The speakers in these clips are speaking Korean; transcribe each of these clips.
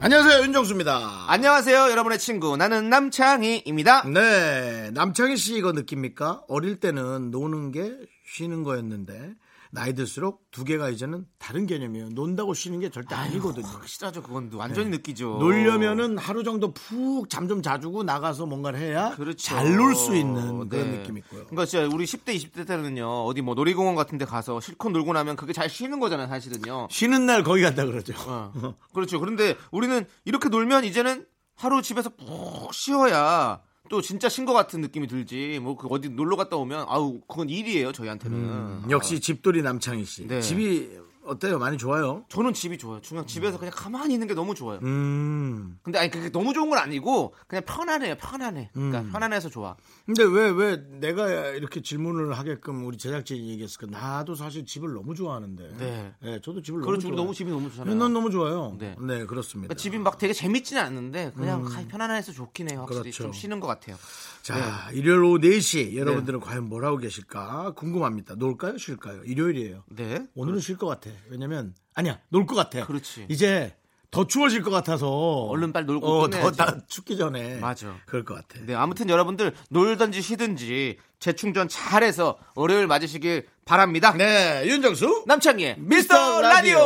안녕하세요, 윤정수입니다. 안녕하세요, 여러분의 친구 나는 남창희입니다. 네, 남창희 씨 이거 느낍니까? 어릴 때는 노는 게 쉬는 거였는데 나이 들수록 두 개가 이제는 다른 개념이에요. 논다고 쉬는 게 절대 아니거든요. 확실하죠, 그건 완전히 네. 느끼죠. 놀려면은 하루 정도 푹 잠 좀 자주고 나가서 뭔가를 해야 그렇죠. 잘 놀 수 있는 그런 네. 느낌 있고요. 그러니까 진짜 우리 10대, 20대 때는요 어디 뭐 놀이공원 같은데 가서 실컷 놀고 나면 그게 잘 쉬는 거잖아요, 사실은요. 쉬는 날 거기 간다 그러죠. 어. 그렇죠. 그런데 우리는 이렇게 놀면 이제는 하루 집에서 푹 쉬어야. 또 진짜 쉰 것 같은 느낌이 들지. 뭐 그 어디 놀러 갔다 오면 아우 그건 일이에요 저희한테는. 역시 아. 집돌이 남창희 씨. 네. 집이 어때요? 많이 좋아요? 저는 집이 좋아요. 그냥 집에서 그냥 가만히 있는 게 너무 좋아요. 근데 아니 그게 너무 좋은 건 아니고 그냥 편안해요. 편안해. 그러니까 편안해서 좋아. 근데 왜 내가 이렇게 질문을 하게끔 우리 제작진이 얘기했을까? 나도 사실 집을 너무 좋아하는데. 네. 네 저도 집을 너무 좋아해요. 너무 집이 너무 좋잖아요. 난 너무 좋아요. 네, 네 그렇습니다. 그러니까 집이 막 되게 재밌지는 않는데 그냥 편안해서 좋긴 해요. 확실히 그렇죠. 좀 쉬는 것 같아요. 자 네. 일요일 오후 4시 여러분들은 네. 과연 뭐라고 계실까 궁금합니다. 놀까요? 쉴까요? 일요일이에요. 네. 오늘은 그렇죠. 쉴 것 같아. 왜냐면 아니야 놀 것 같아. 그렇지. 이제 더 추워질 것 같아서 얼른 빨리 놀고 끝내야지. 더 춥기 전에. 맞아. 그럴 것 같아. 네 아무튼 여러분들 놀든지 쉬든지 재충전 잘해서 월요일 맞으시길 바랍니다. 네 윤정수 남창희의 미스터 라디오.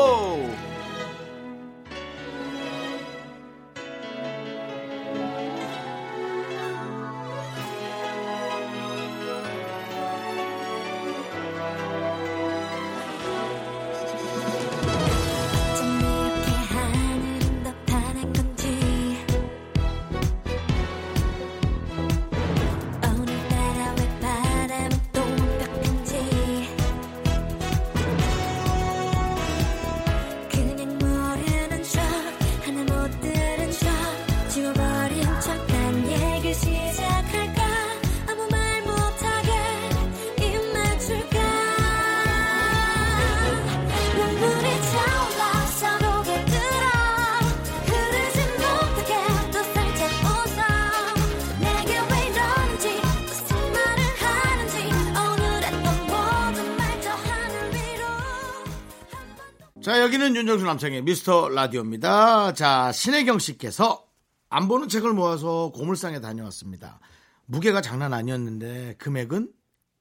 자 여기는 윤정수 남창의 미스터 라디오입니다. 자 신혜경 씨께서 안 보는 책을 모아서 고물상에 다녀왔습니다. 무게가 장난 아니었는데 금액은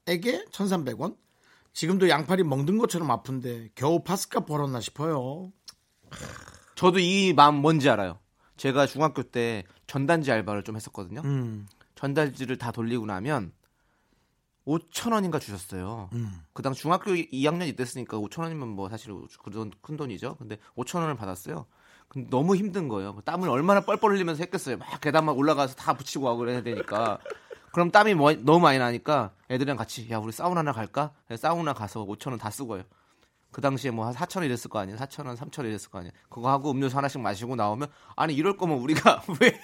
에게 1,300원. 지금도 양팔이 멍든 것처럼 아픈데 겨우 파스카 벌었나 싶어요. 저도 이 마음 뭔지 알아요. 제가 중학교 때 전단지 알바를 좀 했었거든요. 전단지를 다 돌리고 나면 5,000원인가 주셨어요. 그 당 중학교 2학년이 됐으니까 5,000원이면 뭐 사실 그런 큰 돈이죠. 근데 5,000원을 받았어요. 근데 너무 힘든 거예요. 땀을 얼마나 뻘뻘 흘리면서 했겠어요. 막 계단 막 올라가서 다 붙이고 하고 그래야 되니까. 그럼 땀이 너무 많이 나니까 애들이랑 같이 야 우리 사우나나 갈까? 사우나 가서 5,000원 다 쓰고 와요. 그 당시에 뭐 한 4,000원 이랬을 거 아니에요. 4,000원, 3,000원 이랬을 거 아니에요. 그거 하고 음료수 하나씩 마시고 나오면 아니 이럴 거면 우리가 왜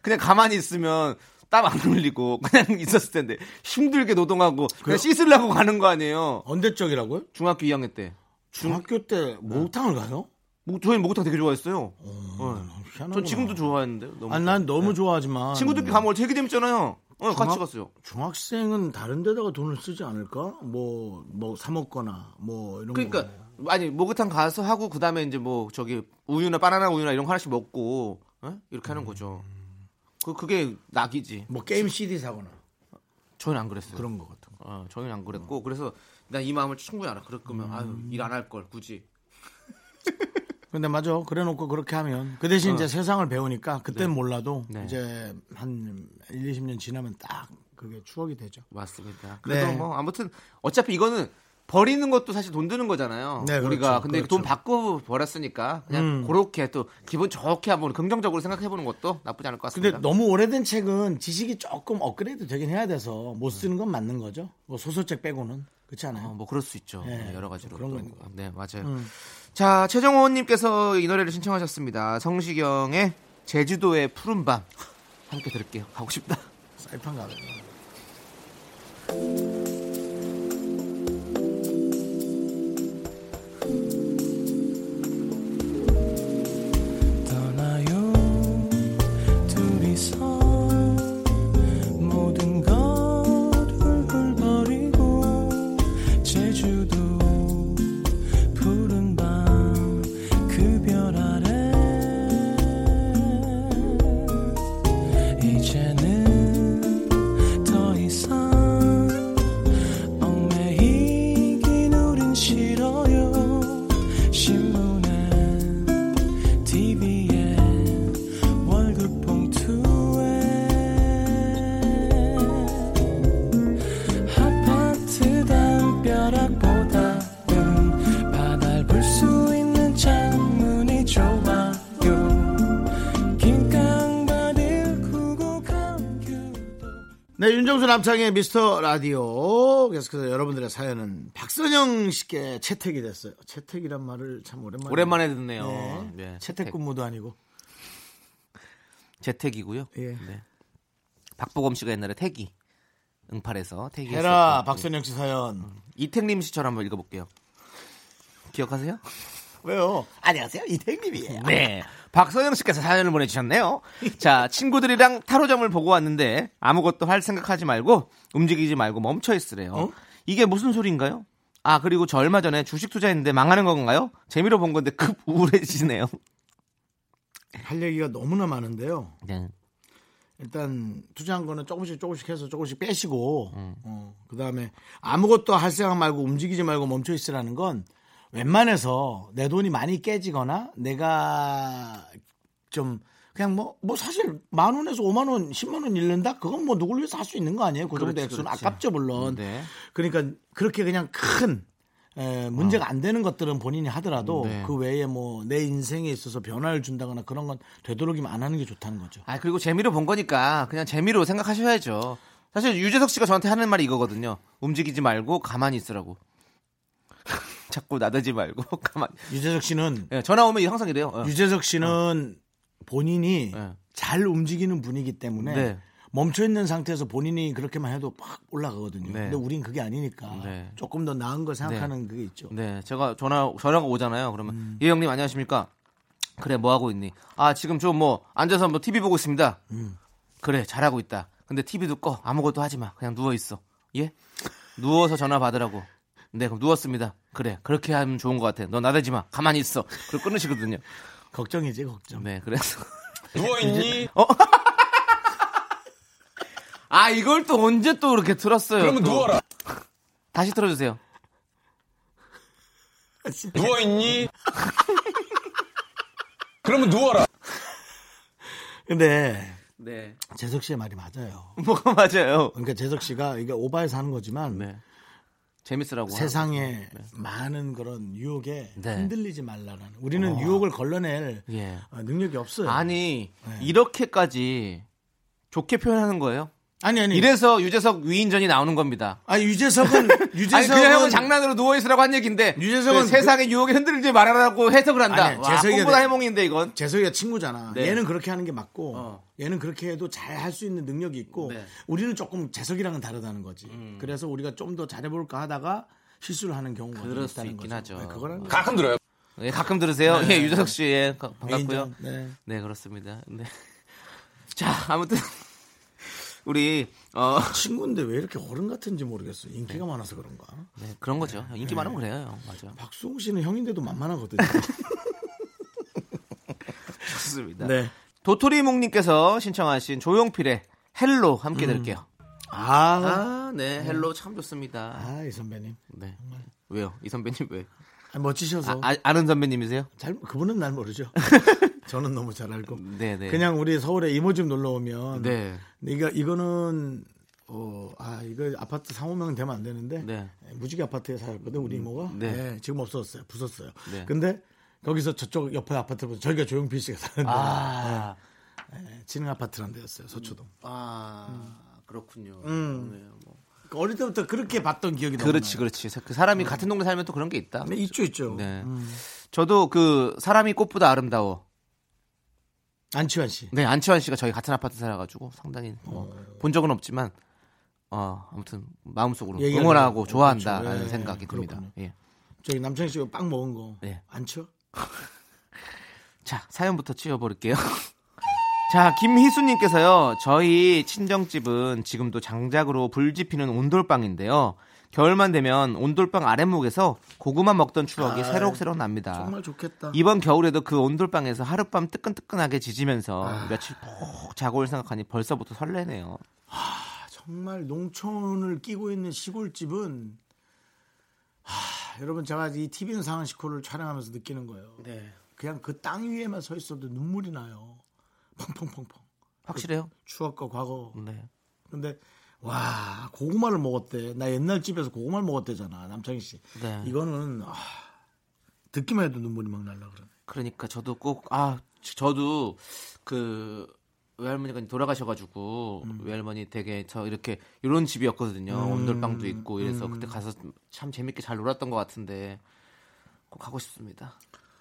그냥 가만히 있으면 땀 안 흘리고 그냥 있었을 텐데 힘들게 노동하고 그냥 씻으려고 가는 거 아니에요. 언제적이라고요? 중학교 2학년 때. 중학교 때 목욕탕을 가요? 저희 목욕탕 되게 좋아했어요. 네. 전 지금도 좋아했는데. 난 너무 네. 좋아하지만 친구들끼리 가면 되게 재밌잖아요. 같이 갔어요. 중학생은 다른 데다가 돈을 쓰지 않을까? 뭐 사 먹거나 뭐 이런 거. 그러니까 거. 아니 목욕탕 가서 하고 그 다음에 이제 뭐 저기 우유나 바나나 우유나 이런 거 하나씩 먹고 어? 이렇게 하는 거죠. 그게 낙이지. 뭐 게임 CD 사거나. 저는 안 그랬어요. 그런 거 같은 거. 저는 안 그랬고 그래서 난 이 마음을 충분히 알아. 그럴 거면 아유 일 안 할 걸 굳이. 근데 맞아. 그래놓고 그렇게 하면 그 대신 이제 세상을 배우니까 그땐 네. 몰라도 네. 이제 한 1, 20년 지나면 딱 그게 추억이 되죠. 맞습니다. 그래도 네. 뭐 아무튼 어차피 이거는 버리는 것도 사실 돈 드는 거잖아요. 네, 우리가 그렇죠, 근데 그렇죠. 돈 받고 버렸으니까 그냥 그렇게 또 기분 좋게 한번 긍정적으로 생각해보는 것도 나쁘지 않을 것 같습니다. 근데 너무 오래된 책은 지식이 조금 업그레이드 되긴 해야 돼서 못 쓰는 건 맞는 거죠. 뭐 소설책 빼고는 그렇지 않아요? 뭐 그럴 수 있죠. 네, 여러 가지로 그런 건 네 맞아요. 자 최정호님께서 이 노래를 신청하셨습니다. 성시경의 제주도의 푸른밤 함께 들을게요. 가고 싶다. 사이판 가네. 네, 윤정수 남창의 미스터 라디오. 계속해서 여러분들의 사연은 박선영 씨께 채택이 됐어요. 채택이란 말을 참 오랜만에 듣네요. 네. 네, 채택 근무도 아니고 재택이고요. 예. 네. 박보검 씨가 옛날에 태기 응팔에서 태기 해라 박선영 씨 사연. 이택림 씨처럼 한번 읽어볼게요. 기억하세요? 왜요? 안녕하세요, 이택림이에요. 네, 박서영 씨께서 사연을 보내주셨네요. 자, 친구들이랑 타로점을 보고 왔는데 아무것도 할 생각하지 말고 움직이지 말고 멈춰있으래요. 어? 이게 무슨 소린가요? 아, 그리고 저 얼마 전에 주식 투자했는데 망하는 건가요? 재미로 본 건데 급 우울해지네요. 할 얘기가 너무나 많은데요. 네. 일단 투자한 거는 조금씩 해서 조금씩 빼시고 그 다음에 아무것도 할 생각 말고 움직이지 말고 멈춰있으라는 건 웬만해서 내 돈이 많이 깨지거나 내가 좀 그냥 뭐 사실 10,000원에서 5만 원, 10만 원 잃는다? 그건 뭐 누굴 위해서 할 수 있는 거 아니에요? 그 정도 액수는 아깝죠, 물론. 네. 그러니까 그렇게 그냥 큰 문제가 안 되는 것들은 본인이 하더라도 네. 그 외에 뭐 내 인생에 있어서 변화를 준다거나 그런 건 되도록이면 안 하는 게 좋다는 거죠. 아, 그리고 재미로 본 거니까 그냥 재미로 생각하셔야죠. 사실 유재석 씨가 저한테 하는 말이 이거거든요. 움직이지 말고 가만히 있으라고. 자꾸 나대지 말고 가만. 유재석 씨는 네, 전화 오면 항상 이래요. 네. 유재석 씨는 본인이 잘 움직이는 분이기 때문에 네. 멈춰 있는 상태에서 본인이 그렇게만 해도 팍 올라가거든요. 네. 근데 우린 그게 아니니까 네. 조금 더 나은 걸 생각하는 네. 그게 있죠. 네, 제가 전화가 오잖아요. 그러면 예 형님 안녕하십니까? 그래 뭐 하고 있니? 아 지금 좀 뭐 앉아서 뭐 TV 보고 있습니다. 그래 잘하고 있다. 근데 TV도 꺼. 아무것도 하지 마. 그냥 누워 있어. 예? 누워서 전화 받으라고. 네 그럼 누웠습니다. 그래 그렇게 하면 좋은 것 같아. 너 나대지 마. 가만히 있어. 그리고 끊으시거든요. 걱정이지 걱정. 네 그래서 누워있니? 어? 아 이걸 또 언제 또 이렇게 들었어요. 그러면 또. 누워라. 다시 틀어주세요. 누워있니? 그러면 누워라. 근데 네. 재석 씨의 말이 맞아요. 뭐가 맞아요? 그러니까 재석 씨가 이게 오바해서 하는 거지만. 네. 재밌으라고 세상에 네. 많은 그런 유혹에 네. 흔들리지 말라는 우리는 유혹을 걸러낼 예. 능력이 없어요. 아니 네. 이렇게까지 좋게 표현하는 거예요? 아니 이래서 유재석 위인전이 나오는 겁니다. 아니 유재석은 아니, 그냥 장난으로 누워있으라고 한 얘기인데 유재석은 그 세상의 유혹에 흔들리지 말아라고 해석을 한다. 아니, 와 꿈보다 해몽인데 이건 재석이가 친구잖아. 네. 얘는 그렇게 하는 게 맞고 얘는 그렇게 해도 잘 할 수 있는 능력이 있고 네. 우리는 조금 재석이랑은 다르다는 거지. 그래서 우리가 좀 더 잘해볼까 하다가 실수를 하는 경우가 그럴 수 있긴 하죠. 네, 가끔 들어요. 네, 가끔 들으세요. 네. 예, 유재석 씨 예, 반갑고요. 네. 네 그렇습니다. 네. 자 아무튼 우리 친구인데 왜 이렇게 어른 같은지 모르겠어요. 인기가 네. 많아서 그런가? 네 그런 거죠. 인기 네. 많으면 그래요. 맞아. 박수홍 씨는 형인데도 만만하거든요. 좋습니다. 네. 도토리묵님께서 신청하신 조용필의 헬로 함께 들을게요. 네 헬로 참 좋습니다. 아, 이 선배님. 네. 정말. 왜요? 이 선배님 왜? 아니, 멋지셔서. 아는 선배님이세요? 잘 그분은 날 모르죠. 저는 너무 잘 알고. 네네. 그냥 우리 서울에 이모 집 놀러 오면. 네. 이거는 이거 아파트 3호명 되면 안 되는데. 네. 무지개 아파트에 살았거든 우리 이모가. 네. 네. 지금 없어졌어요. 부쉈어요. 네. 근데 거기서 저쪽 옆에 아파트로 저희가 조용필 씨가 사는데. 아. 네. 진흥 아파트란 데였어요 서초동. 그렇군요. 네, 뭐. 어릴 때부터 그렇게 봤던 기억이 나요. 그렇지. 그 사람이 같은 동네 살면 또 그런 게 있다. 네, 있죠. 네. 저도 그 사람이 꽃보다 아름다워. 안치환 씨. 네, 안치환 씨가 저희 같은 아파트 살아가지고 상당히 본 적은 없지만 아무튼 마음속으로 응원하고 좋아한다라는 그렇죠. 생각이 듭니다. 예. 저기 남창희 씨가 빵 먹은 거 안 치워? 자, 사연부터 치워버릴게요. 자, 김희수님께서요. 저희 친정집은 지금도 장작으로 불지피는 온돌빵인데요. 겨울만 되면 온돌빵 아랫목에서 고구마 먹던 추억이 새록새록 납니다. 정말 좋겠다. 이번 겨울에도 그 온돌빵에서 하룻밤 뜨끈뜨끈하게 지지면서 며칠 푹 자고 올 생각하니 벌써부터 설레네요. 하, 정말 농촌을 끼고 있는 시골집은 여러분 제가 이 TV는 상한시코를 촬영하면서 느끼는 거예요. 네. 그냥 그 땅 위에만 서 있어도 눈물이 나요. 펑펑펑펑. 확실해요? 그 추억과 과거. 네. 근데 와 고구마를 먹었대. 나 옛날 집에서 고구마를 먹었대잖아, 남창희 씨. 네. 이거는 듣기만 해도 눈물이 막 날라 그러네. 그러니까 저도 꼭 저도 그 외할머니가 돌아가셔가지고 외할머니 되게 저 이렇게 이런 집이었거든요. 온돌방도 있고 이래서 그때 가서 참 재밌게 잘 놀았던 것 같은데 꼭 가고 싶습니다.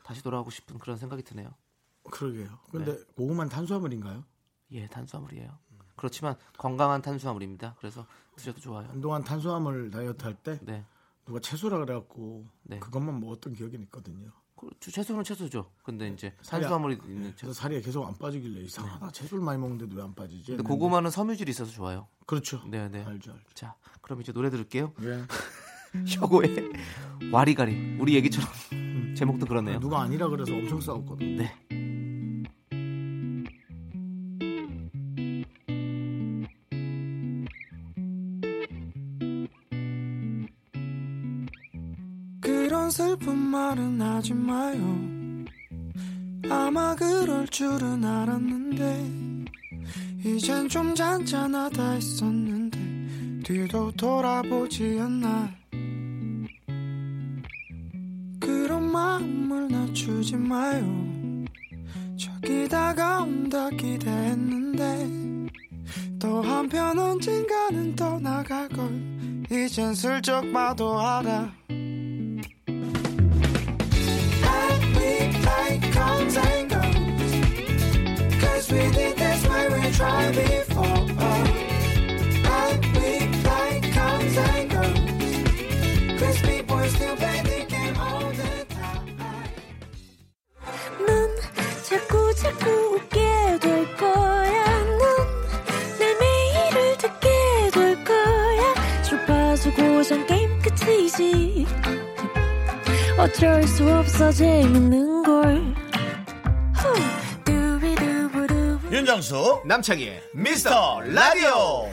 다시 돌아가고 싶은 그런 생각이 드네요. 그러게요. 그런데 네. 고구마는 탄수화물인가요? 예, 탄수화물이에요. 그렇지만 건강한 탄수화물입니다. 그래서 드셔도 좋아요. 한동안 탄수화물 다이어트 할 때 네. 누가 채소라 그래갖고 네. 그것만 먹었던 기억이 있거든요. 그렇죠. 채소는 채소죠. 근데 이제 탄수화물이 있는 채소. 살이 계속 안 빠지길래 이상하다. 네. 채소를 많이 먹는데도 왜 안 빠지지? 근데 고구마는 섬유질이 있어서 좋아요. 그렇죠. 네네. 알죠. 자, 그럼 이제 노래 들을게요. 네. 혁오의 와리가리. 우리 얘기처럼 제목도 그러네요. 누가 아니라 그래서 엄청 싸웠거든. 네. 슬픈 말은 하지 마요. 아마 그럴 줄은 알았는데 이젠 좀 잔잔하다 했었는데 뒤도 돌아보지 않나. 그런 마음을 낮추지 마요. 저기 다가온다 기대했는데 또 한편 언젠가는 떠나갈 걸 이젠 슬쩍 봐도 알아. Try before I'll be like comes and goes Crispy boys still play the game all the time 넌 자꾸 웃게 될 거야 넌 내 매일을 듣게 될 거야 주파수 고정 게임 끝이지 어쩔 수 없어 재밌는걸 윤정수 남창희의 미스터 라디오.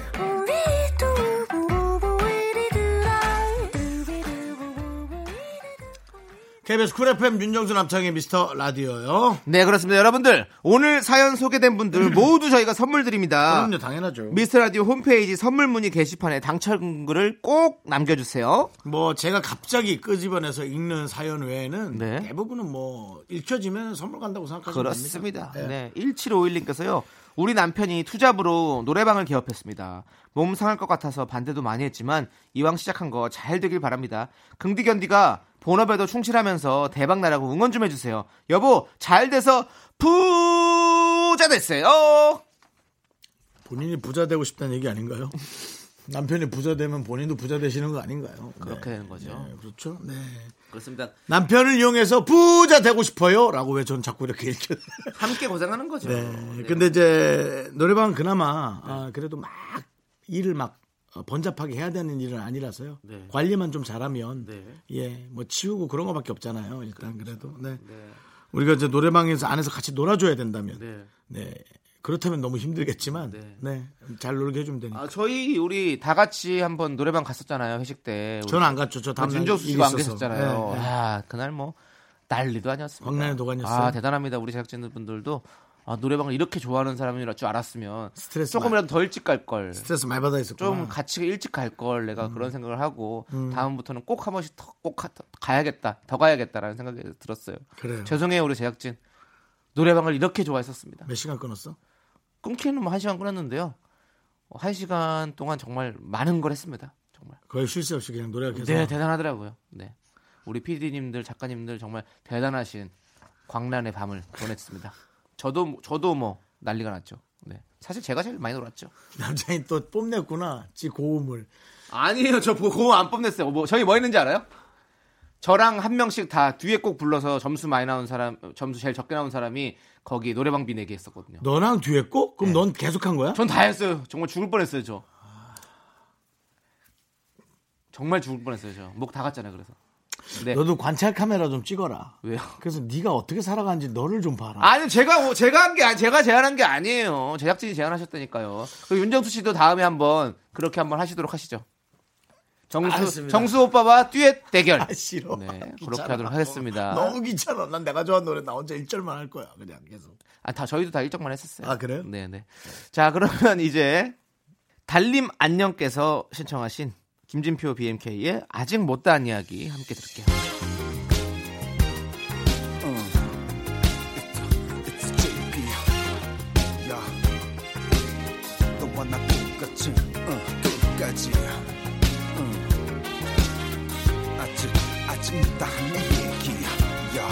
KBS 쿨 FM 윤정수 남창희의 미스터 라디오요. 네, 그렇습니다. 여러분들 오늘 사연 소개된 분들 모두 저희가 선물 드립니다. 그럼요, 당연하죠. 미스터 라디오 홈페이지 선물 문의 게시판에 당첨글을 꼭 남겨주세요. 뭐 제가 갑자기 끄집어내서 읽는 사연 외에는 네. 대부분은 뭐 일쳐지면 선물 간다고 생각하시면 됩니다. 그렇습니다. 네. 네, 1751님께서요. 우리 남편이 투잡으로 노래방을 개업했습니다. 몸 상할 것 같아서 반대도 많이 했지만 이왕 시작한 거 잘 되길 바랍니다. 긍디견디가 본업에도 충실하면서 대박나라고 응원 좀 해주세요. 여보, 잘 돼서 부자 됐어요. 본인이 부자 되고 싶다는 얘기 아닌가요? 남편이 부자 되면 본인도 부자 되시는 거 아닌가요? 그렇게 되는 거죠. 네, 그렇죠. 네. 그렇습니다. 남편을 이용해서 부자 되고 싶어요라고 왜 전 자꾸 이렇게 읽죠? 함께 고생하는 거죠. 네. 네. 근데 이제 노래방은 그나마 그래도 막 일을 막 번잡하게 해야 되는 일은 아니라서요. 네. 관리만 좀 잘하면 네. 예, 뭐 치우고 그런 거밖에 없잖아요. 일단 그렇죠. 그래도 네. 네. 우리가 이제 노래방에서 안에서 같이 놀아줘야 된다면 네. 네. 그렇다면 너무 힘들겠지만 네. 네. 잘 놀게 해주면 되니까. 저희 우리 다 같이 한번 노래방 갔었잖아요. 회식 때. 저는 안 갔죠. 저 다음날 윤정수 씨가 안 계셨잖아요. 네. 아, 그날 뭐 난리도 아니었습니다. 황난의 도가니였어요. 아, 대단합니다. 우리 제작진분들도. 아, 노래방을 이렇게 좋아하는 사람이라 줄 알았으면 스트레스 조금이라도 더 일찍 갈 걸. 스트레스 많이 받아 있었구나. 좀 같이 일찍 갈 걸 내가 그런 생각을 하고 다음부터는 꼭 한 번씩 꼭 가야겠다. 더 가야겠다라는 생각이 들었어요. 그래요. 죄송해요 우리 제작진. 노래방을 이렇게 좋아했었습니다. 몇 시간 끊었어? 끊기는 뭐 1시간 끊었는데요. 1시간 동안 정말 많은 걸 했습니다. 정말. 거의 쉴 새 없이 그냥 노래가 계속. 네, 대단하더라고요. 네. 우리 PD님들 작가님들 정말 대단하신 광란의 밤을 보냈습니다. 저도 뭐 난리가 났죠. 네. 사실 제가 제일 많이 놀았죠. 남자인 또 뽐냈구나. 지 고음을. 아니에요. 저 고음 안 뽐냈어요. 뭐 저희 뭐 했는지 알아요? 저랑 한 명씩 다 뒤에 꼭 불러서 점수 많이 나온 사람, 점수 제일 적게 나온 사람이 거기 노래방 비내기 했었거든요. 너랑 뒤에 꼭? 그럼 네. 넌 계속 한 거야? 전 다 했어요. 정말 죽을 뻔했어요. 저. 정말 죽을 뻔했어요. 저. 목 다 갔잖아요. 그래서. 네. 너도 관찰 카메라 좀 찍어라. 왜요? 그래서 네가 어떻게 살아가는지 너를 좀 봐라. 아니 제가 한 게 제가 제안한 게 아니에요. 제작진이 제안하셨다니까요. 윤정수 씨도 다음에 한번 그렇게 한번 하시도록 하시죠. 정수 오빠와 듀엣 대결. 아, 싫어. 네, 귀찮아. 그렇게 하도록 하겠습니다. 너무 귀찮아. 난 내가 좋아하는 노래 나 혼자 1절만 할 거야. 그냥 계속. 아, 다 저희도 다 1절만 했었어요. 아 그래요? 네네. 자 그러면 이제 달림 안녕께서 신청하신. 김진표 BMK의 아직 못다한 이야기 함께 들을게요. It's JP. 야, 너와 나 똑같이 끝까지. 아직 못다한 이야기야. 야,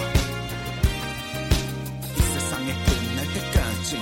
이 세상에 끝날 때까지.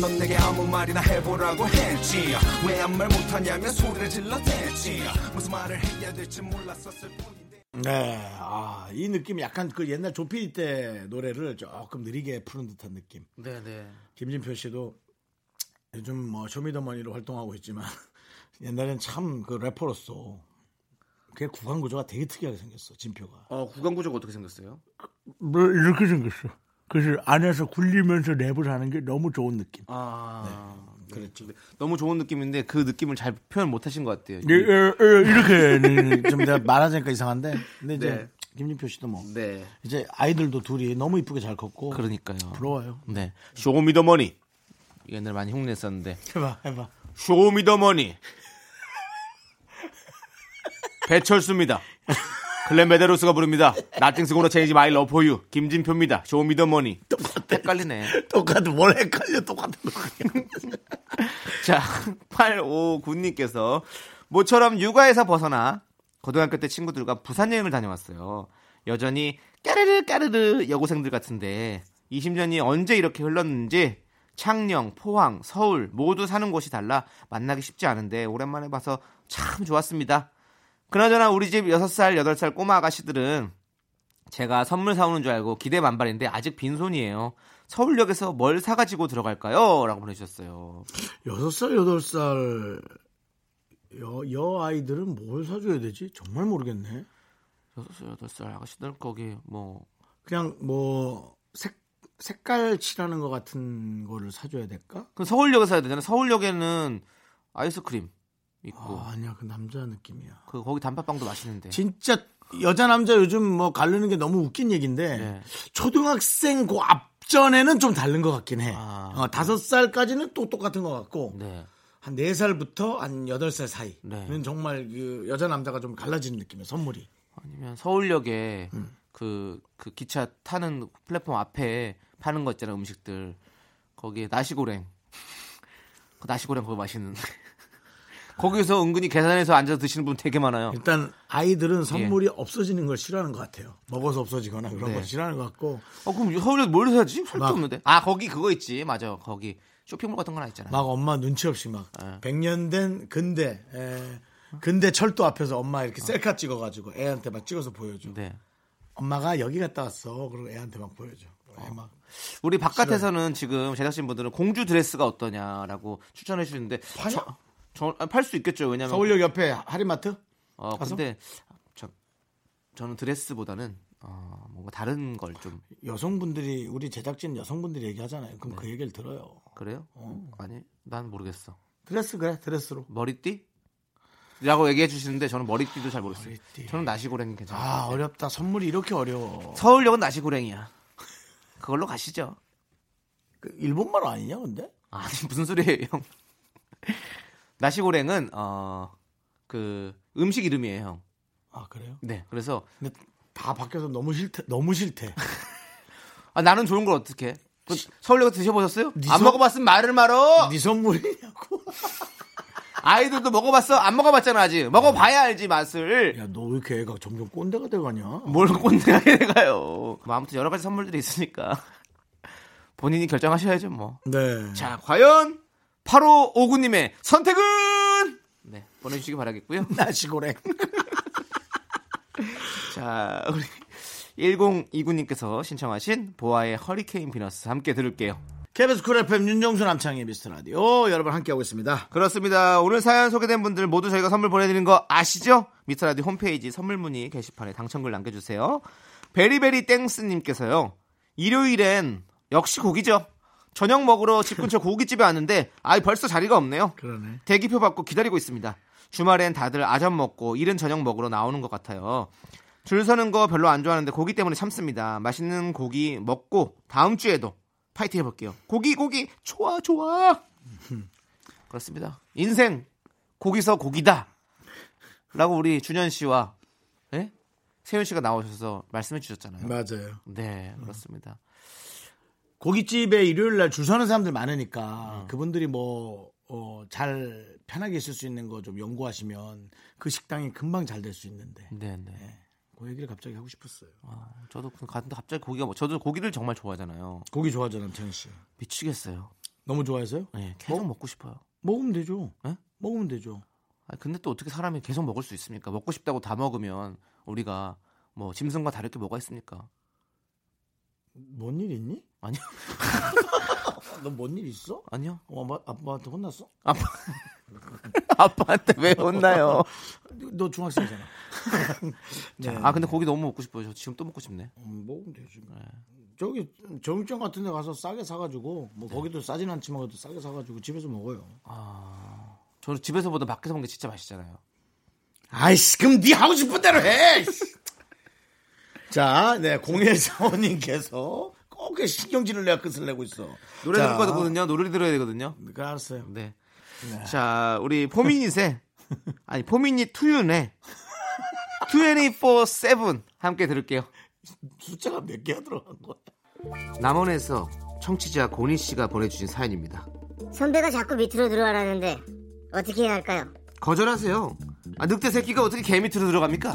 넌 내게 아무 말이나 해보라고 했지 왜 아무 말 못하냐며 소리를 질러댔지 무슨 말을 해야 될지 몰랐었을 뿐인데 네, 아, 이 느낌이 약간 그 옛날 조필 때 노래를 조금 느리게 푸는 듯한 느낌 네네. 김진표 씨도 요즘 뭐 쇼미더머니로 활동하고 있지만 옛날엔 참 그 래퍼로서 그게 구간구조가 되게 특이하게 생겼어 진표가 구간구조가 어떻게 생겼어요? 뭐 이렇게 생겼어 그래서 안에서 굴리면서 랩을 하는 게 너무 좋은 느낌. 아, 네. 그렇죠. 네. 너무 좋은 느낌인데 그 느낌을 잘 표현 못하신 것 같아요. 네, 이렇게 네, 좀 내가 말하자니까 이상한데. 근데 이제 네. 김진표 씨도 뭐 네. 이제 아이들도 둘이 너무 이쁘게 잘 컸고. 그러니까요. 부러워요. 네. 쇼미더머니. 옛날 많이 흉냈었는데. 해봐. 쇼미더머니. 배철수입니다. 클랜 메데로스가 부릅니다. Nothing's gonna change my love for you. 김진표입니다. Show me the money. 똑같아. 헷갈리네. 똑같아. 뭘 헷갈려. 똑같은 거야. 자, 859님께서 모처럼 육아에서 벗어나 고등학교 때 친구들과 부산 여행을 다녀왔어요. 여전히 까르르 여고생들 같은데 20년이 언제 이렇게 흘렀는지 창녕, 포항, 서울 모두 사는 곳이 달라 만나기 쉽지 않은데 오랜만에 봐서 참 좋았습니다. 그나저나 우리 집 6살, 8살 꼬마 아가씨들은 제가 선물 사오는 줄 알고 기대 만발인데 아직 빈손이에요. 서울역에서 뭘 사가지고 들어갈까요? 라고 보내주셨어요. 6살, 8살 여아이들은 뭘 사줘야 되지? 정말 모르겠네. 6살, 8살 아가씨들 거기 뭐 그냥 뭐 색깔 칠하는 것 같은 거를 사줘야 될까? 그럼 서울역에서 사야 되잖아. 서울역에는 아이스크림. 있고. 아, 아니야 그 남자 느낌이야. 그 거기 단팥빵도 맛있는데. 진짜 여자 남자 요즘 뭐 가르는 게 너무 웃긴 얘기인데 네. 초등학생 그 앞전에는 좀 다른 것 같긴 해. 5살까지는 또 똑같은 것 같고 네. 한 4살부터 한 8살 사이는 네. 정말 그 여자 남자가 좀 갈라지는 느낌이야 선물이. 아니면 서울역에 그 기차 타는 플랫폼 앞에 파는 거 있잖아 음식들 거기에 나시고랭. 그 나시고랭 거기 맛있는. 거기서 은근히 계산해서 앉아서 드시는 분 되게 많아요. 일단 아이들은 선물이 예. 없어지는 걸 싫어하는 것 같아요. 먹어서 없어지거나 그런 네. 걸 싫어하는 것 같고. 그럼 서울에서 뭘 사지? 살도 없는데. 아 거기 그거 있지. 맞아. 거기 쇼핑몰 같은 거 하나 있잖아요. 막 엄마 눈치 없이 막 100년 된 근대 철도 앞에서 엄마 이렇게 셀카 찍어가지고 애한테 막 찍어서 보여줘. 네. 엄마가 여기 갔다 왔어. 그리고 애한테 막 보여줘. 막 우리 바깥에서는 싫어요. 지금 제작진분들은 공주 드레스가 어떠냐라고 추천해 주시는데. 팔 수 있겠죠. 왜냐면 서울역 옆에 할인마트? 근데 저는 드레스보다는 뭔가 다른 걸 좀 여성분들이 우리 제작진 여성분들이 얘기하잖아요. 그럼 네. 그 얘기를 들어요. 그래요? 아니, 난 모르겠어. 드레스 그래, 드레스로. 머리띠? 라고 얘기해 주시는데 저는 머리띠도 잘 모르겠어요. 머리띠. 저는 나시고랭이 괜찮아요. 아, 어렵다. 선물이 이렇게 어려워. 서울역은 나시고랭이야. 그걸로 가시죠. 그 일본말 아니냐, 근데? 아니 무슨 소리예요 형. 나시고랭은 그 음식 이름이에요 형. 아 그래요? 네. 그래서 근데 다 바뀌어서 너무 싫대. 아 나는 좋은 걸 어떡해. 서울역에서 드셔보셨어요? 네 안 먹어봤으면 말을 말어. 네 선물이냐고. 아이들도 먹어봤어? 안 먹어봤잖아 아직. 먹어봐야 알지 맛을. 야 너 왜 이렇게 애가 점점 꼰대가 돼가냐. 뭘 꼰대가 돼가요. 뭐 아무튼 여러 가지 선물들이 있으니까 본인이 결정하셔야죠 뭐. 네. 자 과연 8559님의 선택은 네 보내주시기 바라겠고요. 나시고래. 자 우리 1029님께서 신청하신 보아의 허리케인 비너스 함께 들을게요. KBS 쿨 FM 윤정수 남창희 미스터라디오 여러분 함께하고 있습니다. 그렇습니다. 오늘 사연 소개된 분들 모두 저희가 선물 보내드린 거 아시죠? 미스터라디오 홈페이지 선물문의 게시판에 당첨글 남겨주세요. 베리베리 땡스님께서요. 일요일엔 역시 고기죠. 저녁 먹으러 집 근처 고깃집에 왔는데 아이 벌써 자리가 없네요. 그러네. 대기표 받고 기다리고 있습니다. 주말엔 다들 아점 먹고 이른 저녁 먹으러 나오는 것 같아요. 줄 서는 거 별로 안 좋아하는데 고기 때문에 참습니다. 맛있는 고기 먹고 다음 주에도 파이팅 해볼게요. 고기 좋아 좋아. 그렇습니다. 인생 고기서 고기다 라고 우리 준현 씨와 네? 세윤 씨가 나오셔서 말씀해 주셨잖아요. 맞아요. 네 그렇습니다. 고깃집에 일요일날 줄 서는 사람들 많으니까 그분들이 뭐 잘 편하게 있을 수 있는 거 좀 연구하시면 그 식당이 금방 잘 될 수 있는데 네네. 네. 그 얘기를 갑자기 하고 싶었어요. 아, 저도 갑자기 고기가 뭐 저도 고기를 정말 좋아하잖아요. 고기 좋아하잖아요, 남창희 씨. 미치겠어요. 너무 좋아해서요? 네, 계속 먹고 싶어요. 먹으면 되죠. 네? 먹으면 되죠. 아, 근데 또 어떻게 사람이 계속 먹을 수 있습니까? 먹고 싶다고 다 먹으면 우리가 뭐 짐승과 다를 게 뭐가 있습니까? 뭔 일 있니? 아니요. 너 뭔 일 있어? 아니요. 아빠한테 혼났어? 아빠. 아빠한테 왜 혼나요? 너 중학생이잖아. 네. 아 근데 고기 너무 먹고 싶어요. 저 지금 또 먹고 싶네. 먹으면 되지. 네. 저기 정육점 같은 데 가서 싸게 사가지고 뭐 네. 거기도 싸진 않지만 그래도 싸게 사가지고 집에서 먹어요. 아, 저는 집에서보다 밖에서 먹는 게 진짜 맛있잖아요. 아이씨 그럼 네 하고 싶은 대로 해. 자, 네 공예사원님께서 꼭 신경질을 내가 끝을 내고 있어. 노래 들을 거 되거든요. 노래 들어야 되거든요. 네, 알았어요. 네. 네. 자, 우리 포미닛 투윤의 24/7 함께 들을게요. 숫자가 몇 개가 들어간 거야? 남원에서 청취자 고니 씨가 보내주신 사연입니다. 선배가 자꾸 밑으로 들어가라는데 어떻게 해야 할까요? 거절하세요. 아, 늑대 새끼가 어떻게 개 밑으로 들어갑니까?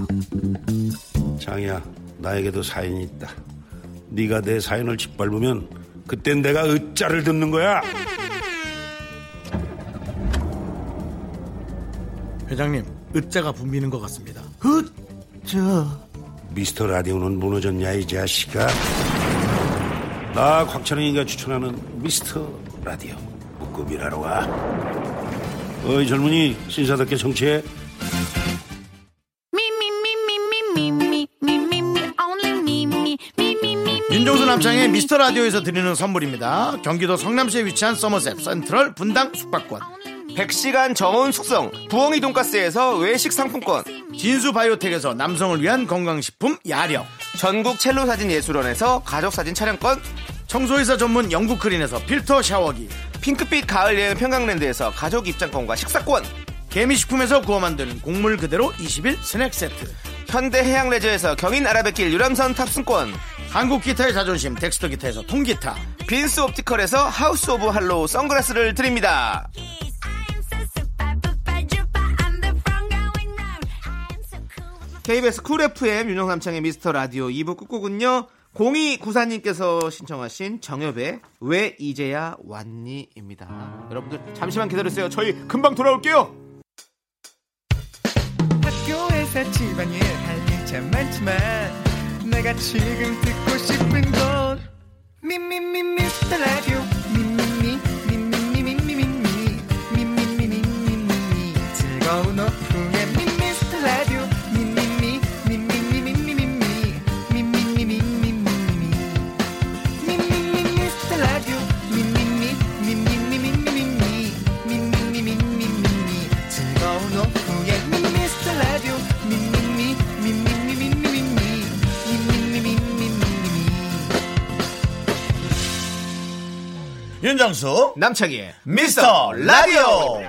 장이야, 나에게도 사연이 있다. 네가 내 사연을 짓밟으면 그땐 내가 으짜를 듣는 거야. 회장님, 으짜가 붐비는 것 같습니다. 으짜. 미스터 라디오는 무너졌냐 이 자식아. 나 곽찬웅이가 추천하는 미스터 라디오 묶음 일하러 와. 어이 젊은이 신사답게 정치해. 윤종수 남창의 미스터 라디오에서 드리는 선물입니다. 경기도 성남시에 위치한 서머셋 센트럴 분당 숙박권. 100시간 저온 숙성 부엉이 돈가스에서 외식 상품권, 진수 바이오텍에서 남성을 위한 건강식품 야력, 전국 첼로 사진 예술원에서 가족 사진 촬영권, 청소이사 전문 영국 크린에서 필터 샤워기, 핑크빛 가을 여행 평강랜드에서 가족 입장권과 식사권, 개미식품에서 구워 만든 곡물 그대로 20일 스낵 세트, 현대 해양 레저에서 경인 아라뱃길 유람선 탑승권, 한국 기타의 자존심 덱스터 기타에서 통기타, 빈스 옵티컬에서 하우스 오브 할로우 선글라스를 드립니다. KBS 쿨 FM 윤영 남창의 미스터 라디오 2부 끝곡은요. 0294님께서 신청하신 정엽의 왜 이제야 왔니입니다. 여러분들 잠시만 기다려주세요. 저희 금방 돌아올게요. 학교에서 집안일 할 일 참 많지만 내가 지금 듣고 싶은 건 미미미 미스터 라디오 미미미 미미미 미미미 미미미 미미미 즐거운 오픈 윤정수 남창희 미스터 라디오.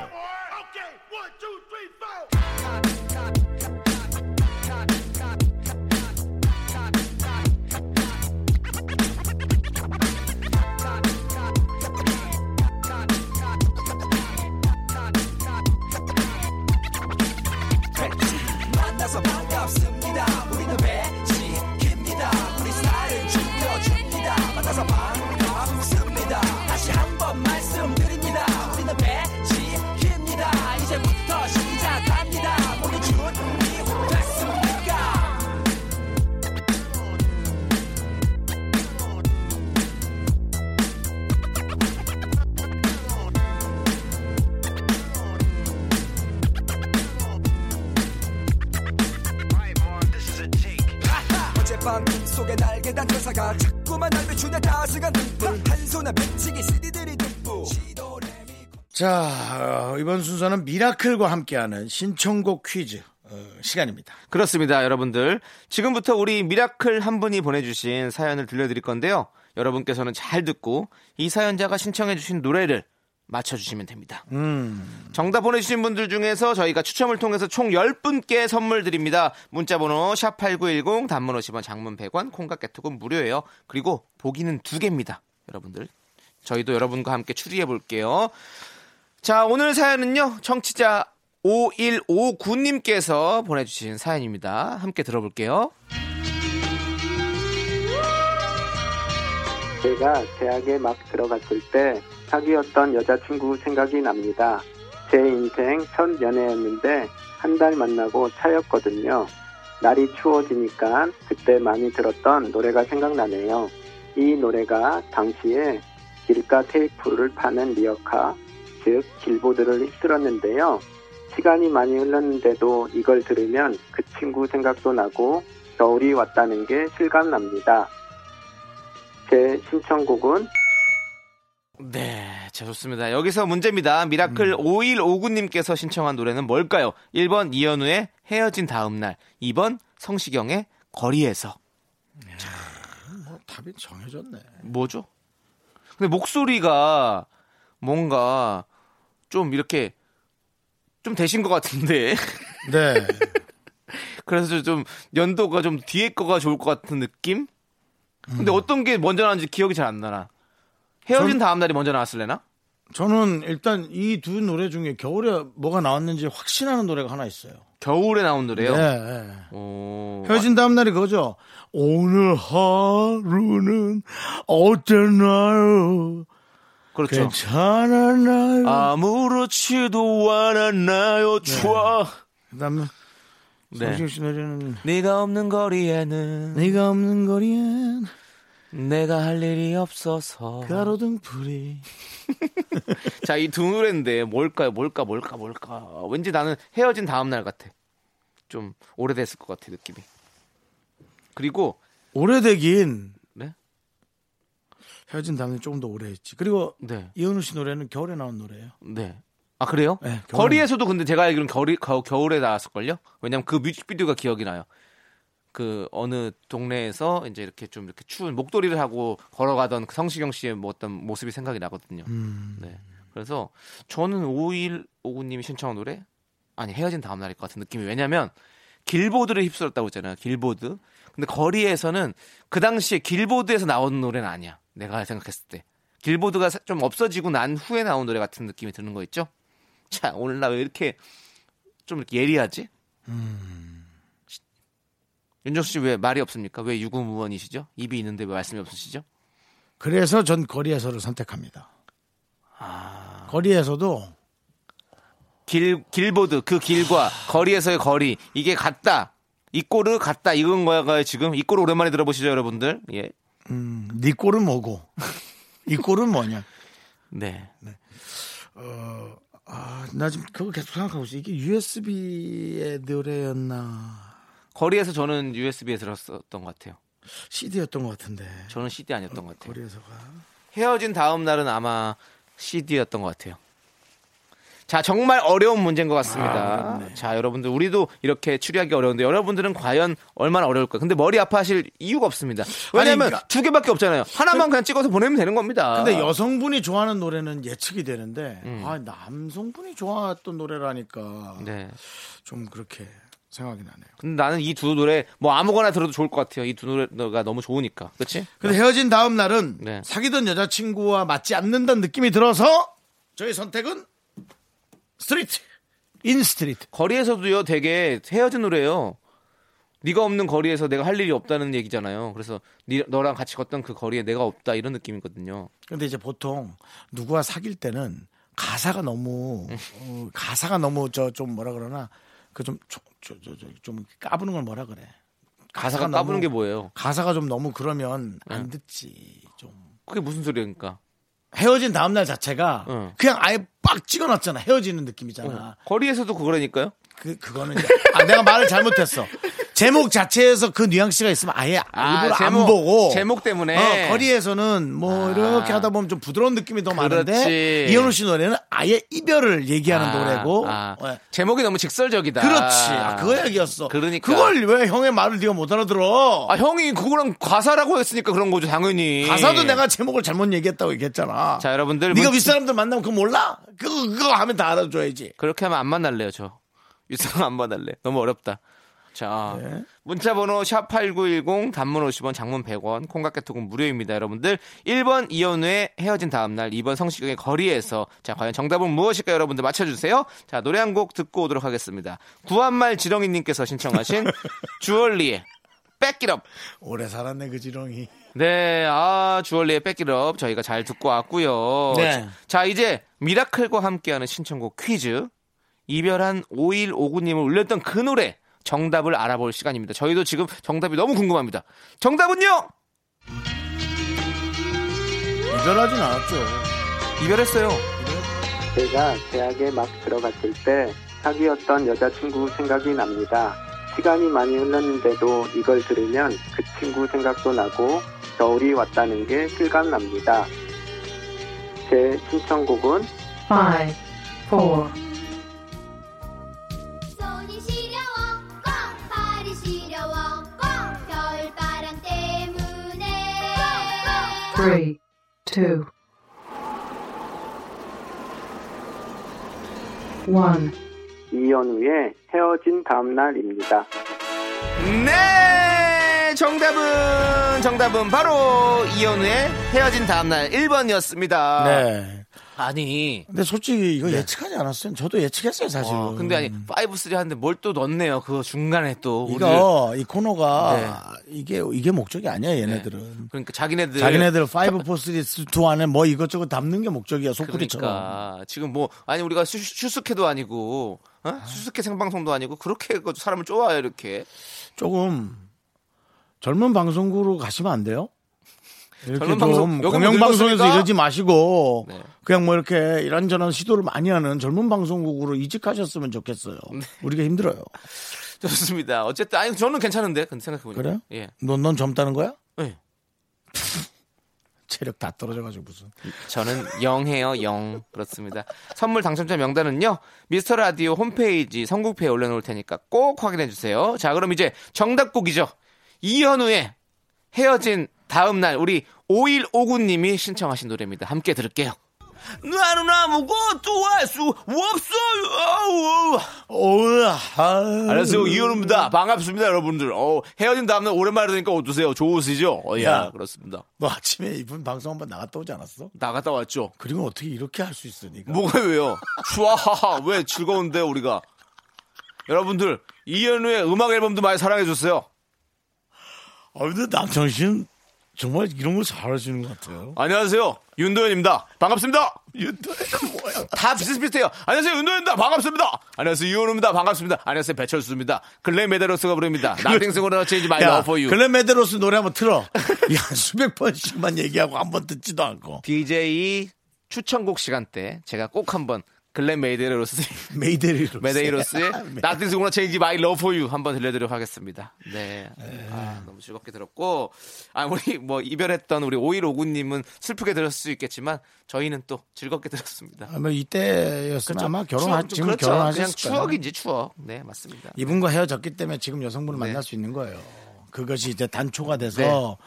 자, 이번 순서는 미라클과 함께하는 신청곡 퀴즈 시간입니다. 그렇습니다, 여러분들. 지금부터 우리 미라클 한 분이 보내주신 사연을 들려드릴 건데요. 여러분께서는 잘 듣고 이 사연자가 신청해주신 노래를 맞춰주시면 됩니다. 정답 보내주신 분들 중에서 저희가 추첨을 통해서 총 10분께 선물 드립니다. 문자번호 샵8910 단문 50원 장문 100원 콩깍 개톡은 무료예요. 그리고 보기는 2개입니다. 여러분들 저희도 여러분과 함께 추리해볼게요. 자, 오늘 사연은요 청취자 5159님께서 보내주신 사연입니다. 함께 들어볼게요. 제가 대학에 막 들어갔을 때 사귀었던 여자친구 생각이 납니다. 제 인생 첫 연애였는데 한 달 만나고 차였거든요. 날이 추워지니까 그때 많이 들었던 노래가 생각나네요. 이 노래가 당시에 길가 테이프를 파는 리어카, 즉 길보드를 휩쓸었는데요. 시간이 많이 흘렀는데도 이걸 들으면 그 친구 생각도 나고 겨울이 왔다는 게 실감납니다. 제 신청곡은 네, 좋습니다. 여기서 문제입니다. 미라클 5159님께서 신청한 노래는 뭘까요? 1번 이현우의 헤어진 다음날, 2번 성시경의 거리에서. 뭐, 답이 정해졌네. 뭐죠? 근데 목소리가 뭔가 좀 이렇게 좀 되신 것 같은데. 네. 그래서 좀 연도가 좀 뒤에 거가 좋을 것 같은 느낌? 근데 어떤 게 먼저 나왔는지 기억이 잘 안 나나. 헤어진 다음 날이 먼저 나왔을래나? 저는 일단 이 두 노래 중에 겨울에 뭐가 나왔는지 확신하는 노래가 하나 있어요. 겨울에 나온 노래요? 네. 오. 헤어진 다음 날이 그거죠. 오늘 하루는 어땠나요? 그렇죠. 괜찮았나요? 아무렇지도 않았나요? 좋아. 네. 그 다음에 성시경 씨 노래는 네가 없는 거리엔 내가 할 일이 없어서 가로등불이. 자, 이 두 노래인데 뭘까요? 뭘까 왠지 나는 헤어진 다음날 같아. 좀 오래됐을 것 같아 느낌이. 그리고 오래되긴 네? 헤어진 다음날 조금 더 오래했지. 그리고 네. 이현우 씨 노래는 겨울에 나온 노래예요. 네. 아 그래요? 네, 거리에서도 근데 제가 알기로는 겨울에 나왔을걸요? 왜냐면 그 뮤직비디오가 기억이 나요. 그 어느 동네에서 이제 이렇게 좀 이렇게 추운 목도리를 하고 걸어가던 성시경 씨의 뭐 어떤 모습이 생각이 나거든요. 네. 그래서 저는 5159님이 신청한 노래 아니 헤어진 다음 날일 것 같은 느낌이. 왜냐면 길보드를 휩쓸었다고 했잖아요. 길보드. 근데 거리에서는 그 당시에 길보드에서 나온 노래는 아니야. 내가 생각했을 때 길보드가 좀 없어지고 난 후에 나온 노래 같은 느낌이 드는 거 있죠. 자, 오늘 나 왜 이렇게 좀 이렇게 예리하지? 윤정수 씨 왜 말이 없습니까? 왜 유구무원이시죠? 입이 있는데 왜 말씀이 없으시죠? 그래서 전 거리에서를 선택합니다. 아... 거리에서도 길보드 그 길과 거리에서의 거리 이게 같다. 이 꼴을 같다. 이건 거야가요 지금? 이 꼴 오랜만에 들어보시죠 여러분들. 예. 네 꼴은 뭐고 이 꼴은 뭐냐? 네. 네. 나 지금 그거 계속 생각하고 있어. 이게 USB의 노래였나? 거리에서 저는 USB에 들었었던 것 같아요. CD였던 것 같은데. 저는 CD 아니었던 것 같아요. 거리에서가. 헤어진 다음 날은 아마 CD였던 것 같아요. 자, 정말 어려운 문제인 것 같습니다. 아, 네. 자, 여러분들 우리도 이렇게 추리하기 어려운데 여러분들은 과연 얼마나 어려울까? 근데 머리 아파하실 이유가 없습니다. 왜냐하면 아니, 두 개밖에 없잖아요. 하나만 그냥 찍어서 보내면 되는 겁니다. 근데 여성분이 좋아하는 노래는 예측이 되는데 아, 남성분이 좋아했던 노래라니까 네. 좀 그렇게 생각이 나네요. 근데 나는 이 두 노래 뭐 아무거나 들어도 좋을 것 같아요. 이 두 노래가 너무 좋으니까. 그렇지? 근데 헤어진 다음 날은 네. 사귀던 여자친구와 맞지 않는다는 느낌이 들어서 저희 선택은 스트리트 인스트리트. 거리에서도요 되게 헤어진 노래예요. 네가 없는 거리에서 내가 할 일이 없다는 얘기잖아요. 그래서 너랑 같이 걷던 그 거리에 내가 없다 이런 느낌이거든요. 근데 이제 보통 누구와 사귈 때는 가사가 너무 좀 뭐라 그러나 그 좀 까부는 걸 뭐라 그래. 가사가 까부는 너무, 게 뭐예요? 가사가 좀 너무 그러면 안 네. 듣지 좀. 그게 무슨 소리니까? 헤어진 다음날 자체가 그냥 아예 빡 찍어놨잖아. 헤어지는 느낌이잖아. 거리에서도 그거라니까요? 그거는 아, 내가 말을 잘못했어. 제목 자체에서 그 뉘앙스가 있으면 아예 일부러 안 보고 제목 때문에 거리에서는 뭐 이렇게 하다 보면 좀 부드러운 느낌이 더 그렇지. 많은데 이현우 씨 노래는 아예 이별을 얘기하는 노래고 네. 제목이 너무 직설적이다. 그렇지. 아, 그거 얘기였어. 그러니까. 그걸 왜 형의 말을 네가 못 알아들어? 아, 형이 그거랑 가사라고 했으니까 그런 거죠. 당연히 가사도 내가 제목을 잘못 얘기했다고 얘기했잖아. 자, 여러분들 네가 윗사람들 만나면 그거 몰라? 그거 하면 다 알아줘야지. 그렇게 하면 안 만날래요. 저 윗사람 안 만날래. 너무 어렵다. 자, 네. 문자번호 샵8910 단문 50원 장문 100원 콩깍개톡은 무료입니다. 여러분들 1번 이현우의 헤어진 다음날 2번 성시경의 거리에서 자 과연 정답은 무엇일까요? 여러분들 맞춰주세요. 자, 노래 한 곡 듣고 오도록 하겠습니다. 구한말 지렁이님께서 신청하신 주얼리의 백기럽. 오래 살았네 그 지렁이. 네, 아 주얼리의 백기럽 저희가 잘 듣고 왔고요. 네. 자, 이제 미라클과 함께하는 신청곡 퀴즈. 이별한 5159님을 울렸던 그 노래 정답을 알아볼 시간입니다. 저희도 지금 정답이 너무 궁금합니다. 정답은요? 이별하진 않았죠. 이별했어요. 제가 대학에 막 들어갔을 때 사귀었던 여자친구 생각이 납니다. 시간이 많이 흘렀는데도 이걸 들으면 그 친구 생각도 나고 겨울이 왔다는 게 실감납니다. 제 신청곡은 5, 4 3, 2, 1 이현우의 헤어진 다음날입니다. 네! 정답은 바로 이현우의 헤어진 다음날 1번이었습니다. 네. 아니 근데 솔직히 이거 네. 예측하지 않았어요. 저도 예측했어요 사실. 근데 아니 5-3 하는데 뭘 또 넣네요. 그 중간에 또 이거 오늘. 이 코너가 네. 이게 목적이 아니야 얘네들은. 네. 그러니까 자기네들 5-4-3-2 안에 뭐 이것저것 담는 게 목적이야 소쿠리처럼. 그러니까 지금 뭐 아니 우리가 슈스케도 아니고 슈스케 생방송도 아니고 그렇게 사람을 쪼아요 이렇게. 조금 젊은 방송국으로 가시면 안 돼요? 이렇게 좀 방송, 공영방송에서 이러지 마시고 네. 그냥 뭐 이렇게 이런저런 시도를 많이 하는 젊은 방송국으로 이직하셨으면 좋겠어요. 네. 우리가 힘들어요. 좋습니다. 어쨌든 아니 저는 괜찮은데 근데 생각해보니까 그래요? 예. 넌 젊다는 거야? 네. 체력 다 떨어져가지고 무슨 저는 0해요 0 그렇습니다. 선물 당첨자 명단은요 미스터라디오 홈페이지 선곡표에 올려놓을 테니까 꼭 확인해주세요. 자, 그럼 이제 정답곡이죠. 이현우의 헤어진 다음날 우리 5159님이 신청하신 노래입니다. 함께 들을게요. 나는 아무것도 할 수 없어요. 안녕하세요, 이현우입니다. 반갑습니다 여러분들. 헤어진 다음날 오랜만에 들으니까 어떠세요? 좋으시죠? 야, 그렇습니다. 너 아침에 이분 방송 한번 나갔다 오지 않았어? 나갔다 왔죠. 그리고 어떻게 이렇게 할 수 있어 니가? 뭐가 왜요? 좋아. 왜 즐거운데 우리가. 여러분들 이현우의 음악 앨범도 많이 사랑해주세요. 근데 남창희 씨는 정말 이런 걸 잘하시는 것 같아요. 안녕하세요, 윤도현입니다. 반갑습니다. 윤도현 뭐야? 다 비슷비슷해요. 안녕하세요, 윤도현입니다. 반갑습니다. 안녕하세요, 유현우입니다. 반갑습니다. 안녕하세요, 배철수입니다. 글렌 메데로스가 부릅니다. Nothing's gonna change my love for you. 글렌 메데로스 노래 한번 틀어. 야, 수백 번씩만 얘기하고 한 번 듣지도 않고. DJ 추천곡 시간대 제가 꼭 한번 글렌 메이데이로스의 메이데이로스의 Nothing's Gonna Change My Love For You 한번 들려드리도록 하겠습니다. 네, 아, 너무 즐겁게 들었고, 아, 우리 뭐 이별했던 우리 5159님은 슬프게 들었을 수 있겠지만 저희는 또 즐겁게 들었습니다. 아마 이때였으면 그렇죠. 아마 지금 그렇죠. 결혼하셨을 거예요. 그냥 추억이지 추억. 네, 맞습니다. 이분과 헤어졌기 때문에 지금 여성분을 네. 만날 수 있는 거예요. 그것이 이제 단초가 돼서. 네.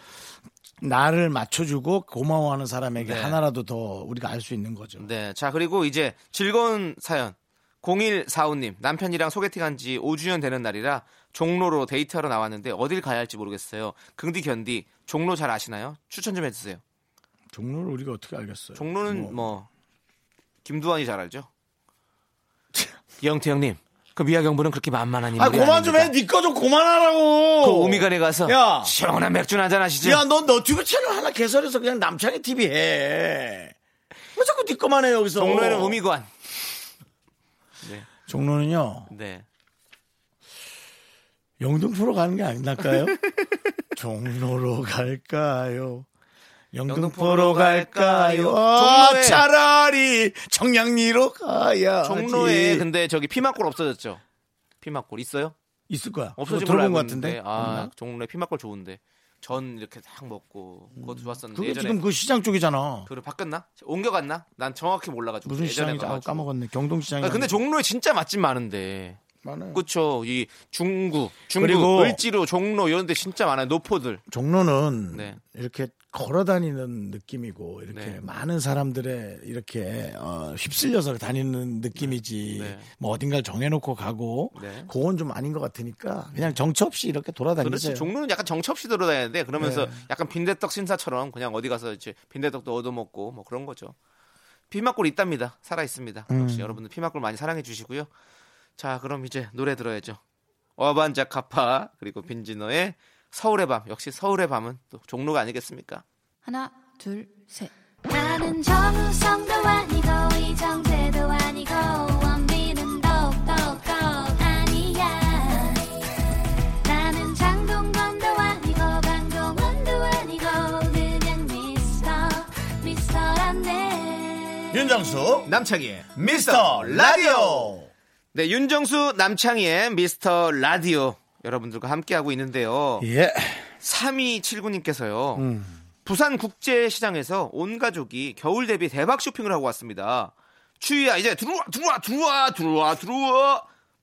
나를 맞춰주고 고마워하는 사람에게 네. 하나라도 더 우리가 알 수 있는 거죠. 네. 자, 그리고 이제 즐거운 사연. 0145님. 남편이랑 소개팅한 지 5주년 되는 날이라 종로로 데이트하러 나왔는데 어딜 가야 할지 모르겠어요. 긍디 견디. 종로 잘 아시나요? 추천 좀 해주세요. 종로를 우리가 어떻게 알겠어요? 종로는 뭐 김두환이 잘 알죠. 영태 형님. 그 미아경부는 그렇게 만만한 인물이 아닙니다. 아, 그만 좀 해. 네 거 좀 그만하라고. 그 오미간에 가서 야. 시원한 맥주나 한잔 하시죠. 야, 넌 너튜브 채널 하나 개설해서 그냥 남창희 TV 해. 왜 자꾸 네 거만 해 여기서. 종로에는 오미관. 네. 종로는요. 네. 영등포로 가는 게 아닐까요? 종로로 갈까요? 영등포로 갈까요? 아, 차라리 청량리로 가야. 종로에 근데 저기 피막골 없어졌죠? 피막골 있어요? 있을 거야. 없어진 걸 알고 있는데. 아, 종로에 피막골 좋은데. 전 이렇게 딱 먹고 그것도 좋았었는데. 그게 예전에 지금 그 시장 쪽이잖아. 그걸 바꿨나? 옮겨갔나? 난 정확히 몰라가지고. 무슨 시장인지 까먹었네. 경동시장이. 아, 근데 종로에 진짜 맛집 많은데. 많아요. 그렇죠. 이 중구, 을지로, 종로 이런 데 진짜 많아요. 노포들. 종로는 네. 이렇게 걸어다니는 느낌이고 이렇게 네. 많은 사람들의 이렇게 휩쓸려서 다니는 느낌이지 네. 뭐 어딘가를 정해놓고 가고 네. 그건 좀 아닌 것 같으니까 그냥 정처 없이 이렇게 돌아다니세요. 그렇지. 종로는 약간 정처 없이 돌아다니는데 그러면서 네. 약간 빈대떡 신사처럼 그냥 어디 가서 이제 빈대떡도 얻어먹고 뭐 그런 거죠. 피막골 있답니다. 살아있습니다. 역시 여러분들 피막골 많이 사랑해 주시고요. 자, 그럼 이제 노래 들어야죠. 어반자카파 그리고 빈지노의 서울의 밤. 역시 서울의 밤은 또 종로가 아니겠습니까? 하나, 둘, 셋. 나는 정우성도 아니고 이정재도 아니고 원빈은 더욱더 아니야. 나는 장동건도 아니고 강동원도 아니고 그냥 미스터란데. 윤정수 남창희의 미스터 라디오. 네, 윤정수 남창희의 미스터 라디오 여러분들과 함께하고 있는데요. 예. 3279님께서요. 부산국제시장에서 온 가족이 겨울 대비 대박 쇼핑을 하고 왔습니다. 추위야 이제 들어와.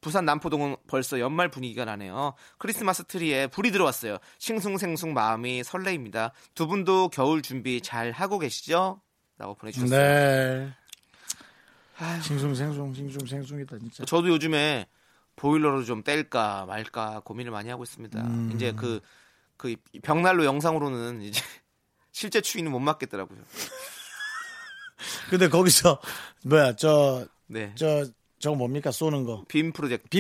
부산 남포동은 벌써 연말 분위기가 나네요. 크리스마스 트리에 불이 들어왔어요. 싱숭생숭 마음이 설레입니다. 두 분도 겨울 준비 잘 하고 계시죠? 라고 보내주셨어요. 네. 싱숭생숭이다 진짜. 저도 요즘에 보일러로 좀 뗄까 말까 고민을 많이 하고 있습니다. 이제 그 벽난로 영상으로는 이제 실제 추위는 못 맞겠더라고요. 근데 거기서 뭐야 저거 뭡니까 쏘는 거? 빔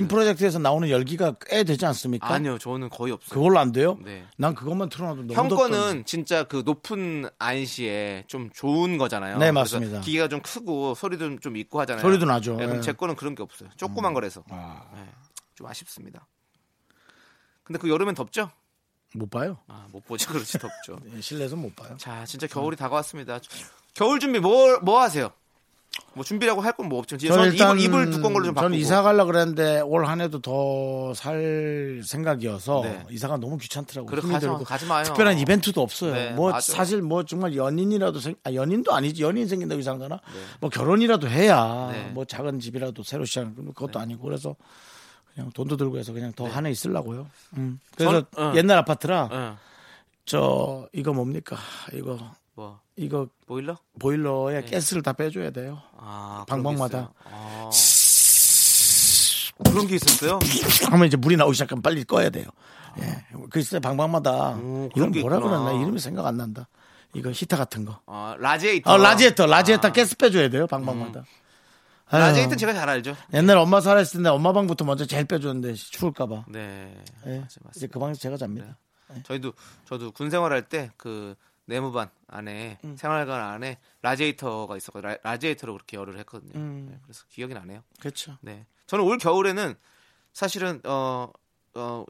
프로젝트에서 나오는 열기가 꽤 되지 않습니까? 아니요, 저는 거의 없어요. 그걸로 안 돼요? 네. 난 그것만 틀어놔도 너무 덥던데. 형권은 진짜 그 높은 안시에 좀 좋은 거잖아요. 네, 맞습니다. 기계가 좀 크고 소리도 좀 있고 하잖아요. 소리도 나죠. 네, 제 거는 그런 게 없어요. 조그만 거라서. 아. 네, 좀 아쉽습니다. 근데 그 여름엔 덥죠? 못 봐요. 아, 못 보죠. 그렇지, 덥죠. 네, 실내에서 못 봐요. 자, 진짜 겨울이 다가왔습니다. 겨울 준비 뭐 하세요? 뭐 준비라고 할 건 뭐 없죠. 저는 일단 이불 두꺼운 걸로 좀 바꾸고. 저는 이사 가려고 그랬는데 올 한 해도 더 살 생각이어서 네. 이사가 너무 귀찮더라고요. 그래, 가지 마요. 특별한 이벤트도 없어요. 네, 뭐 맞아. 사실 뭐 정말 연인도 아니지. 연인 생긴다고 이사 가나? 네. 뭐 결혼이라도 해야 네. 뭐 작은 집이라도 새로 시작하는 그것도 네. 아니고 그래서 그냥 돈도 들고 해서 그냥 더 한 해 네. 있으려고요. 그래서 옛날 아파트라 저 이거 뭡니까? 이거 보일러에 네. 가스를 다 빼줘야 돼요. 아, 방방마다. 아. 그런 게 있었어요? 그러면 이제 물이 나오기 시작하면 빨리 꺼야 돼요. 아. 예, 글쎄 방방마다 이런 뭐라 그러나 이름이 생각 안 난다. 이거 히터 같은 거. 아, 라지에이터. 라지에이터 가스 빼줘야 돼요. 방방마다. 라지에이터는 제가 잘 알죠. 옛날 엄마 살았을 때 엄마 방부터 먼저 제일 빼줬는데 추울까봐. 네. 예, 맞습니다. 이제 그 방에서 제가 잡니다. 네. 예. 저도 군 생활할 때 그. 네모반 안에 생활관 안에 라지에이터가 있었고 라지에이터로 그렇게 열을 했거든요. 네, 그래서 기억이 나네요. 그렇죠. 네, 저는 올 겨울에는 사실은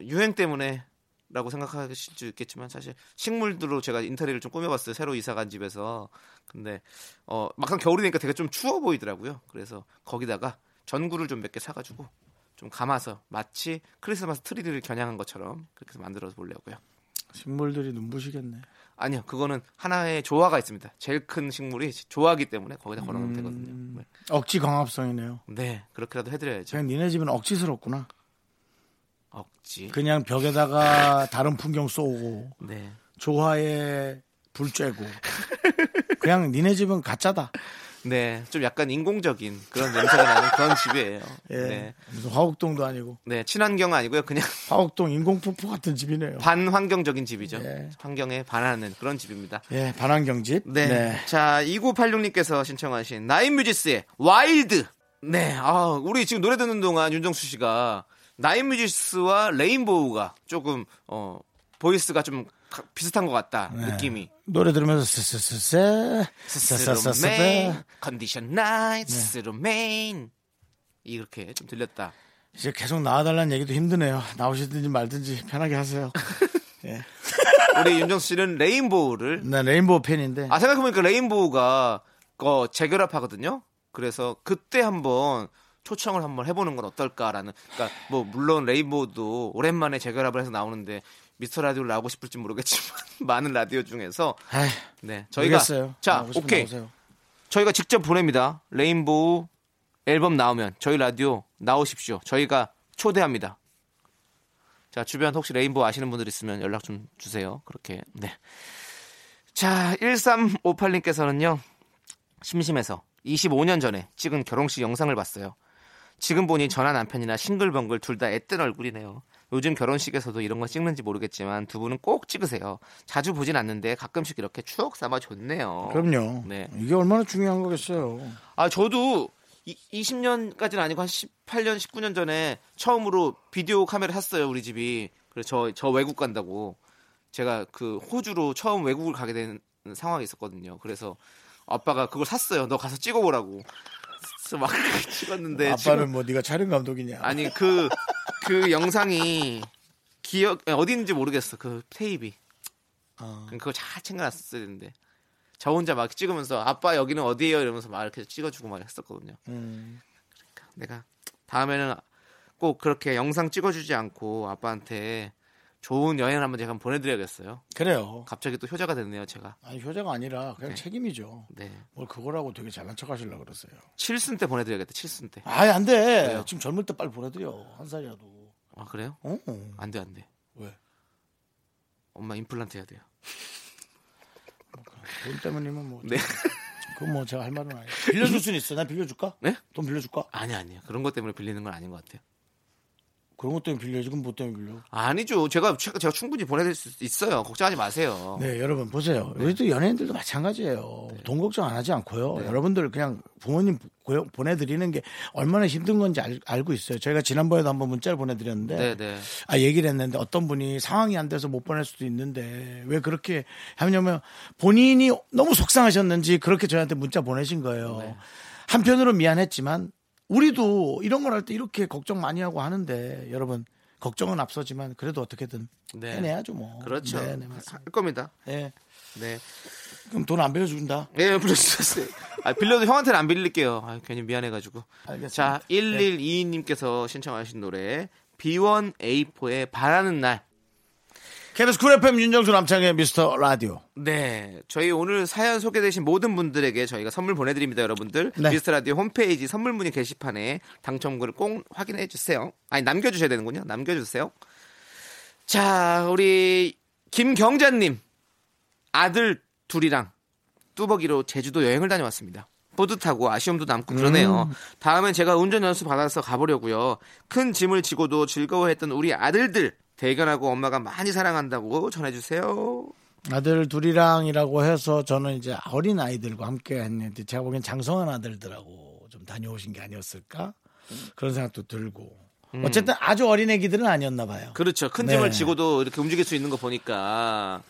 유행 때문에 라고 생각하실 수 있겠지만 사실 식물들로 제가 인테리어를 좀 꾸며봤어요. 새로 이사간 집에서. 근데 막상 겨울이 되니까 되게 좀 추워 보이더라고요. 그래서 거기다가 전구를 좀 몇 개 사가지고 좀 감아서 마치 크리스마스 트리를 겨냥한 것처럼 그렇게 해서 만들어 보려고요. 식물들이 눈부시겠네. 아니요, 그거는 하나의 조화가 있습니다. 제일 큰 식물이 조화기 때문에 거기다 걸어놓으면 되거든요. 억지 강압성이네요. 네, 그렇게라도 해드려야죠. 그냥 니네 집은 억지스럽구나. 억지. 그냥 벽에다가 다른 풍경 쏘고, 네. 조화에 불 쬐고. 그냥 니네 집은 가짜다. 네, 좀 약간 인공적인 그런 냄새가 나는 그런 집이에요. 예, 네. 무슨 화곡동도 아니고. 네, 친환경 아니고요. 그냥 화곡동 인공폭포 같은 집이네요. 반환경적인 집이죠. 예. 환경에 반하는 그런 집입니다. 예, 반환경 집. 네. 네. 자, 2986님께서 신청하신 나인뮤지스의 와일드. 네, 아, 우리 지금 노래 듣는 동안 윤정수 씨가 나인뮤지스와 레인보우가 조금 보이스가 좀 비슷한 것 같다. 네. 느낌이. 노래 들으면서 스스로메인 컨디션 나이트 스스로메인 이렇게 좀 들렸다. 이제 계속 나와달라는 얘기도 힘드네요. 나오시든지 말든지 편하게 하세요. 예. 우리 윤정수 씨는 레인보우를. 나 레인보우 팬인데. 아, 생각해보니까 레인보우가 재결합하거든요. 그래서 그때 한번 초청을 한번 해보는 건 어떨까라는. 그러니까 뭐 물론 레인보우도 오랜만에 재결합을 해서 나오는데. 미스터 라디오를 나오고 싶을지 모르겠지만 많은 라디오 중에서 에이, 네 저희가 모르겠어요. 자 오케이 나오세요. 저희가 직접 보냅니다. 레인보우 앨범 나오면 저희 라디오 나오십시오. 저희가 초대합니다. 자 주변 혹시 레인보우 아시는 분들 있으면 연락 좀 주세요. 그렇게 네. 자 1358님께서는요 심심해서 25년 전에 찍은 결혼식 영상을 봤어요. 지금 보니 저나 남편이나 싱글벙글 둘 다 앳된 얼굴이네요. 요즘 결혼식에서도 이런 거 찍는지 모르겠지만 두 분은 꼭 찍으세요. 자주 보진 않는데 가끔씩 이렇게 추억 삼아 좋네요. 그럼요. 네. 이게 얼마나 중요한 거겠어요. 아, 저도 20년까지는 아니고 한 18년, 19년 전에 처음으로 비디오 카메라 샀어요. 우리 집이. 그래서 저 외국 간다고 제가 그 호주로 처음 외국을 가게 된 상황이 있었거든요. 그래서 아빠가 그걸 샀어요. 너 가서 찍어보라고. 그래서 막 찍었는데 아빠는 지금... 뭐 네가 촬영 감독이냐. 아니 그 영상이 기억 어디 있는지 모르겠어. 그 테이프. 그거 잘 챙겨놨어야 되는데 저 혼자 막 찍으면서 아빠 여기는 어디예요 이러면서 막 이렇게 찍어주고 막 했었거든요. 그러니까 내가 다음에는 꼭 그렇게 영상 찍어주지 않고 아빠한테 좋은 여행을 한번 제가 보내드려야겠어요. 그래요. 갑자기 또 효자가 됐네요, 제가. 아니 효자가 아니라 그냥 네. 책임이죠. 네. 뭘 그거라고 되게 잘난 척하시려고 그러세요. 칠순 때 보내드려야겠다. 칠순 때. 아예 안 돼. 왜요? 지금 젊을 때 빨리 보내드려. 한 살이라도. 아 그래요? 어? 안 돼, 안 돼. 왜? 엄마 임플란트 해야 돼요. 돈 때문이면 뭐. 네. 그건 뭐 제가 할 말은 아니에요. 빌려줄 수는 있어. 난 빌려줄까? 네? 돈 빌려줄까? 아니요. 그런 것 때문에 빌리는 건 아닌 것 같아요. 그런 것 때문에 빌려야지. 그럼 뭐 때문에 빌려? 아니죠. 제가 충분히 보내드릴 수 있어요. 걱정하지 마세요. 네, 여러분 보세요. 네. 우리도 연예인들도 마찬가지예요. 네. 돈 걱정 안 하지 않고요. 네. 여러분들 그냥 부모님 보내드리는 게 얼마나 힘든 건지 알고 있어요. 저희가 지난번에도 한번 문자를 보내드렸는데 네. 아 얘기를 했는데 어떤 분이 상황이 안 돼서 못 보낼 수도 있는데 왜 그렇게 하냐면 본인이 너무 속상하셨는지 그렇게 저희한테 문자 보내신 거예요. 네. 한편으로 미안했지만 우리도 이런 걸 할 때 이렇게 걱정 많이 하고 하는데 여러분 걱정은 앞서지만 그래도 어떻게든 네. 해내야죠 뭐. 그렇죠. 네, 할 겁니다. 네. 네. 그럼 돈 안 빌려준다. 네, 빌려주셨어요. 아, 빌려도 형한테는 안 빌릴게요. 아, 괜히 미안해가지고. 알겠습니다. 자, 1122님께서 신청하신 노래 B1A4의 바라는 날. KBS 쿨 FM 윤정수 남창의 미스터 라디오. 네, 저희 오늘 사연 소개되신 모든 분들에게 저희가 선물 보내드립니다, 여러분들. 네. 미스터 라디오 홈페이지 선물 문의 게시판에 당첨글을 꼭 확인해 주세요. 아니 남겨주셔야 되는군요. 남겨주세요. 자, 우리 김경자님 아들 둘이랑 뚜벅이로 제주도 여행을 다녀왔습니다. 뿌듯하고 아쉬움도 남고 그러네요. 다음엔 제가 운전 연수 받아서 가보려고요. 큰 짐을 지고도 즐거워했던 우리 아들들. 대견하고 엄마가 많이 사랑한다고 전해주세요. 아들 둘이랑이라고 해서 저는 이제 어린 아이들과 함께 했는데 제가 보기엔 장성한 아들들하고 좀 다녀오신 게 아니었을까 그런 생각도 들고 어쨌든 아주 어린 애기들은 아니었나 봐요. 그렇죠. 큰 짐을 지고도 이렇게 움직일 수 있는 거 보니까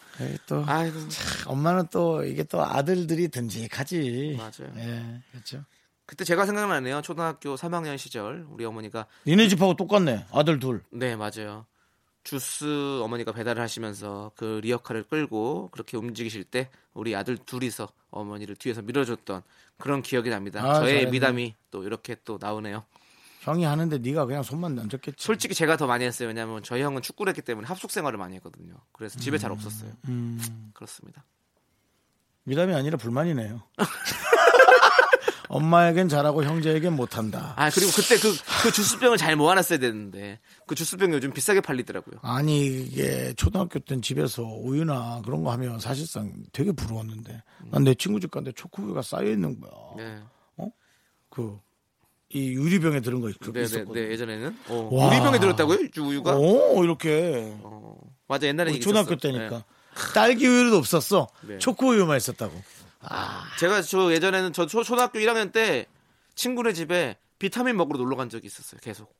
또 아이고. 참, 엄마는 또 이게 또 아들들이 듬직하지. 맞아요. 네, 그렇죠. 그때 제가 생각나네요. 초등학교 3학년 시절 우리 어머니가 니네 집하고 똑같네. 아들 둘. 네 맞아요. 주스 어머니가 배달을 하시면서 그 리어카를 끌고 그렇게 움직이실 때 우리 아들 둘이서 어머니를 뒤에서 밀어줬던 그런 기억이 납니다. 아, 저의 잘했네. 미담이 또 이렇게 또 나오네요. 형이 하는데 네가 그냥 손만 얹었겠지. 솔직히 제가 더 많이 했어요. 왜냐하면 저희 형은 축구를 했기 때문에 합숙 생활을 많이 했거든요. 그래서 집에 잘 없었어요. 그렇습니다. 미담이 아니라 불만이네요. 엄마에겐 잘하고 형제에겐 못한다. 아 그리고 그때 그 주스병을 잘 모아놨어야 되는데 그 주스병이 요즘 비싸게 팔리더라고요. 아니 이게 초등학교 때는 집에서 우유나 그런 거 하면 사실상 되게 부러웠는데 난 내 친구 집 갔는데 초코우유가 쌓여있는 거야. 네. 어? 이 유리병에 들은 거 있었거든요. 네, 예전에는 유리병에 들었다고요? 우유가? 이렇게 맞아 옛날에 우리 초등학교 있었어. 때니까 네. 딸기 우유도 없었어. 네. 초코우유만 있었다고. 아. 제가 예전에는 저 초등학교 1학년 때 친구네 집에 비타민 먹으러 놀러 간 적이 있었어요. 계속.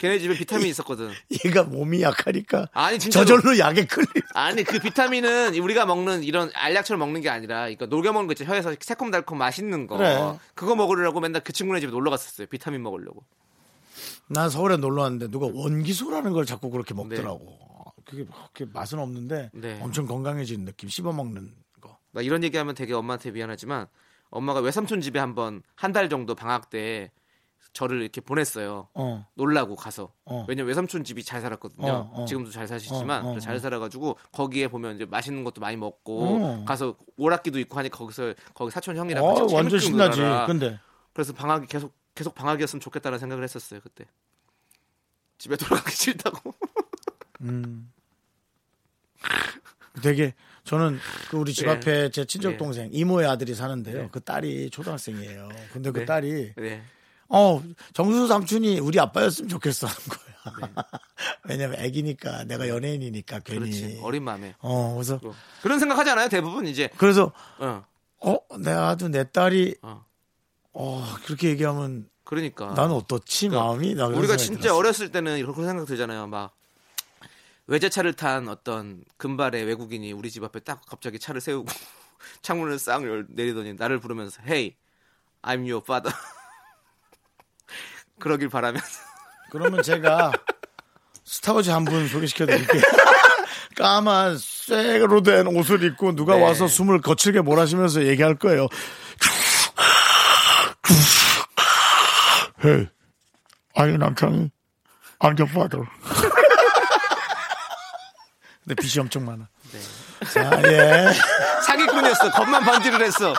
걔네 집에 비타민이 있었거든. 얘가 몸이 약하니까 아니, 저절로 약에 끌려. 아니 그 비타민은 우리가 먹는 이런 알약처럼 먹는 게 아니라 이거 녹여 먹는 거 있죠. 혀에서 새콤달콤 맛있는 거. 그래. 그거 먹으려고 맨날 그 친구네 집에 놀러 갔었어요. 비타민 먹으려고. 난 서울에 놀러 왔는데 누가 원기소라는 걸 자꾸 그렇게 먹더라고. 네. 그게 맛은 없는데 네. 엄청 건강해지는 느낌. 씹어 먹는. 나 이런 얘기하면 되게 엄마한테 미안하지만 엄마가 외삼촌 집에 한 달 정도 방학 때 저를 이렇게 보냈어요. 놀라고 가서. 왜냐면 외삼촌 집이 잘 살았거든요. 지금도 잘 사시지만 잘 살아가지고 거기에 보면 이제 맛있는 것도 많이 먹고 가서 오락기도 있고 하니 거기 사촌 형이랑 완전 신나지. 근데 그래서 방학이 계속 방학이었으면 좋겠다는 생각을 했었어요 그때. 집에 돌아가기 싫다고. 되게 저는 그 우리 집 앞에 제 친척 동생 이모의 아들이 사는데요. 그 딸이 초등학생이에요. 근데 그 딸이 정수 삼촌이 우리 아빠였으면 좋겠어 하는 거야. 왜냐면 애기니까 내가 연예인이니까 괜히 그렇지. 어린 마음에. 그래서 그런 생각하지 않아요 대부분 이제. 그래서 나도 내 딸이 그렇게 얘기하면 그러니까 난 어떻지 그러니까, 마음이 나 우리가 진짜 들었어. 어렸을 때는 이런 생각 들잖아요 막. 외제차를 탄 어떤 금발의 외국인이 우리 집 앞에 딱 갑자기 차를 세우고 창문을 싹 내리더니 나를 부르면서 Hey, I'm your father. 그러길 바라면서. 그러면 제가 스타워즈 한 분 소개시켜드릴게요. 까만 쇠로 된 옷을 입고 누가 와서 숨을 거칠게 몰아쉬면서 얘기할 거예요. Hey, I'm 남창희. I'm your father. 근데 빚이 엄청 많아. 네. 자, 예. 사기꾼이었어. 겉만 번지를 했어.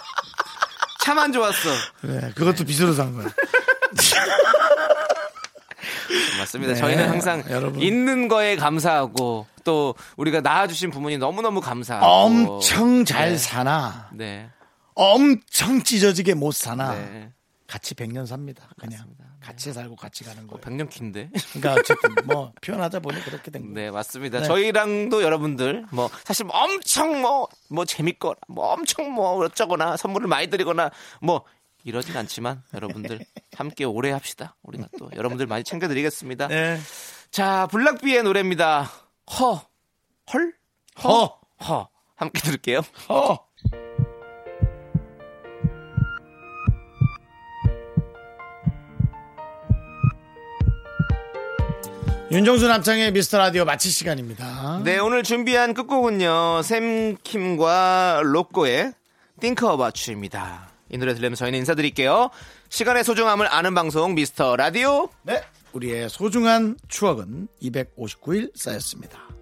차만 좋았어. 네, 그것도 빚으로 산 거야. 맞습니다. 네, 저희는 항상 여러분. 있는 거에 감사하고 또 우리가 낳아주신 부모님 너무너무 감사하고 엄청 잘 사나 엄청 찢어지게 못 사나 같이 100년 삽니다. 그냥. 맞습니다. 같이 살고 같이 가는 거예요. 100년 긴데. 그러니까 어쨌든 뭐 표현하다 보니 그렇게 된 거예요. 네, 맞습니다. 네. 저희랑도 여러분들 뭐 사실 엄청 뭐 재밌거나 뭐 엄청 뭐 어쩌거나 선물을 많이 드리거나 뭐 이러진 않지만 여러분들 함께 오래 합시다. 우리가 또 여러분들 많이 챙겨드리겠습니다. 네. 자, 블락비의 노래입니다. 허, 헐, 허. 함께 들을게요. 허. 윤정수 남창의 미스터 라디오 마칠 시간입니다. 네, 오늘 준비한 끝곡은요. 샘킴과 로꼬의 Think About You입니다. 이 노래 들으면서 저희는 인사드릴게요. 시간의 소중함을 아는 방송 미스터 라디오. 네, 우리의 소중한 추억은 259일 쌓였습니다.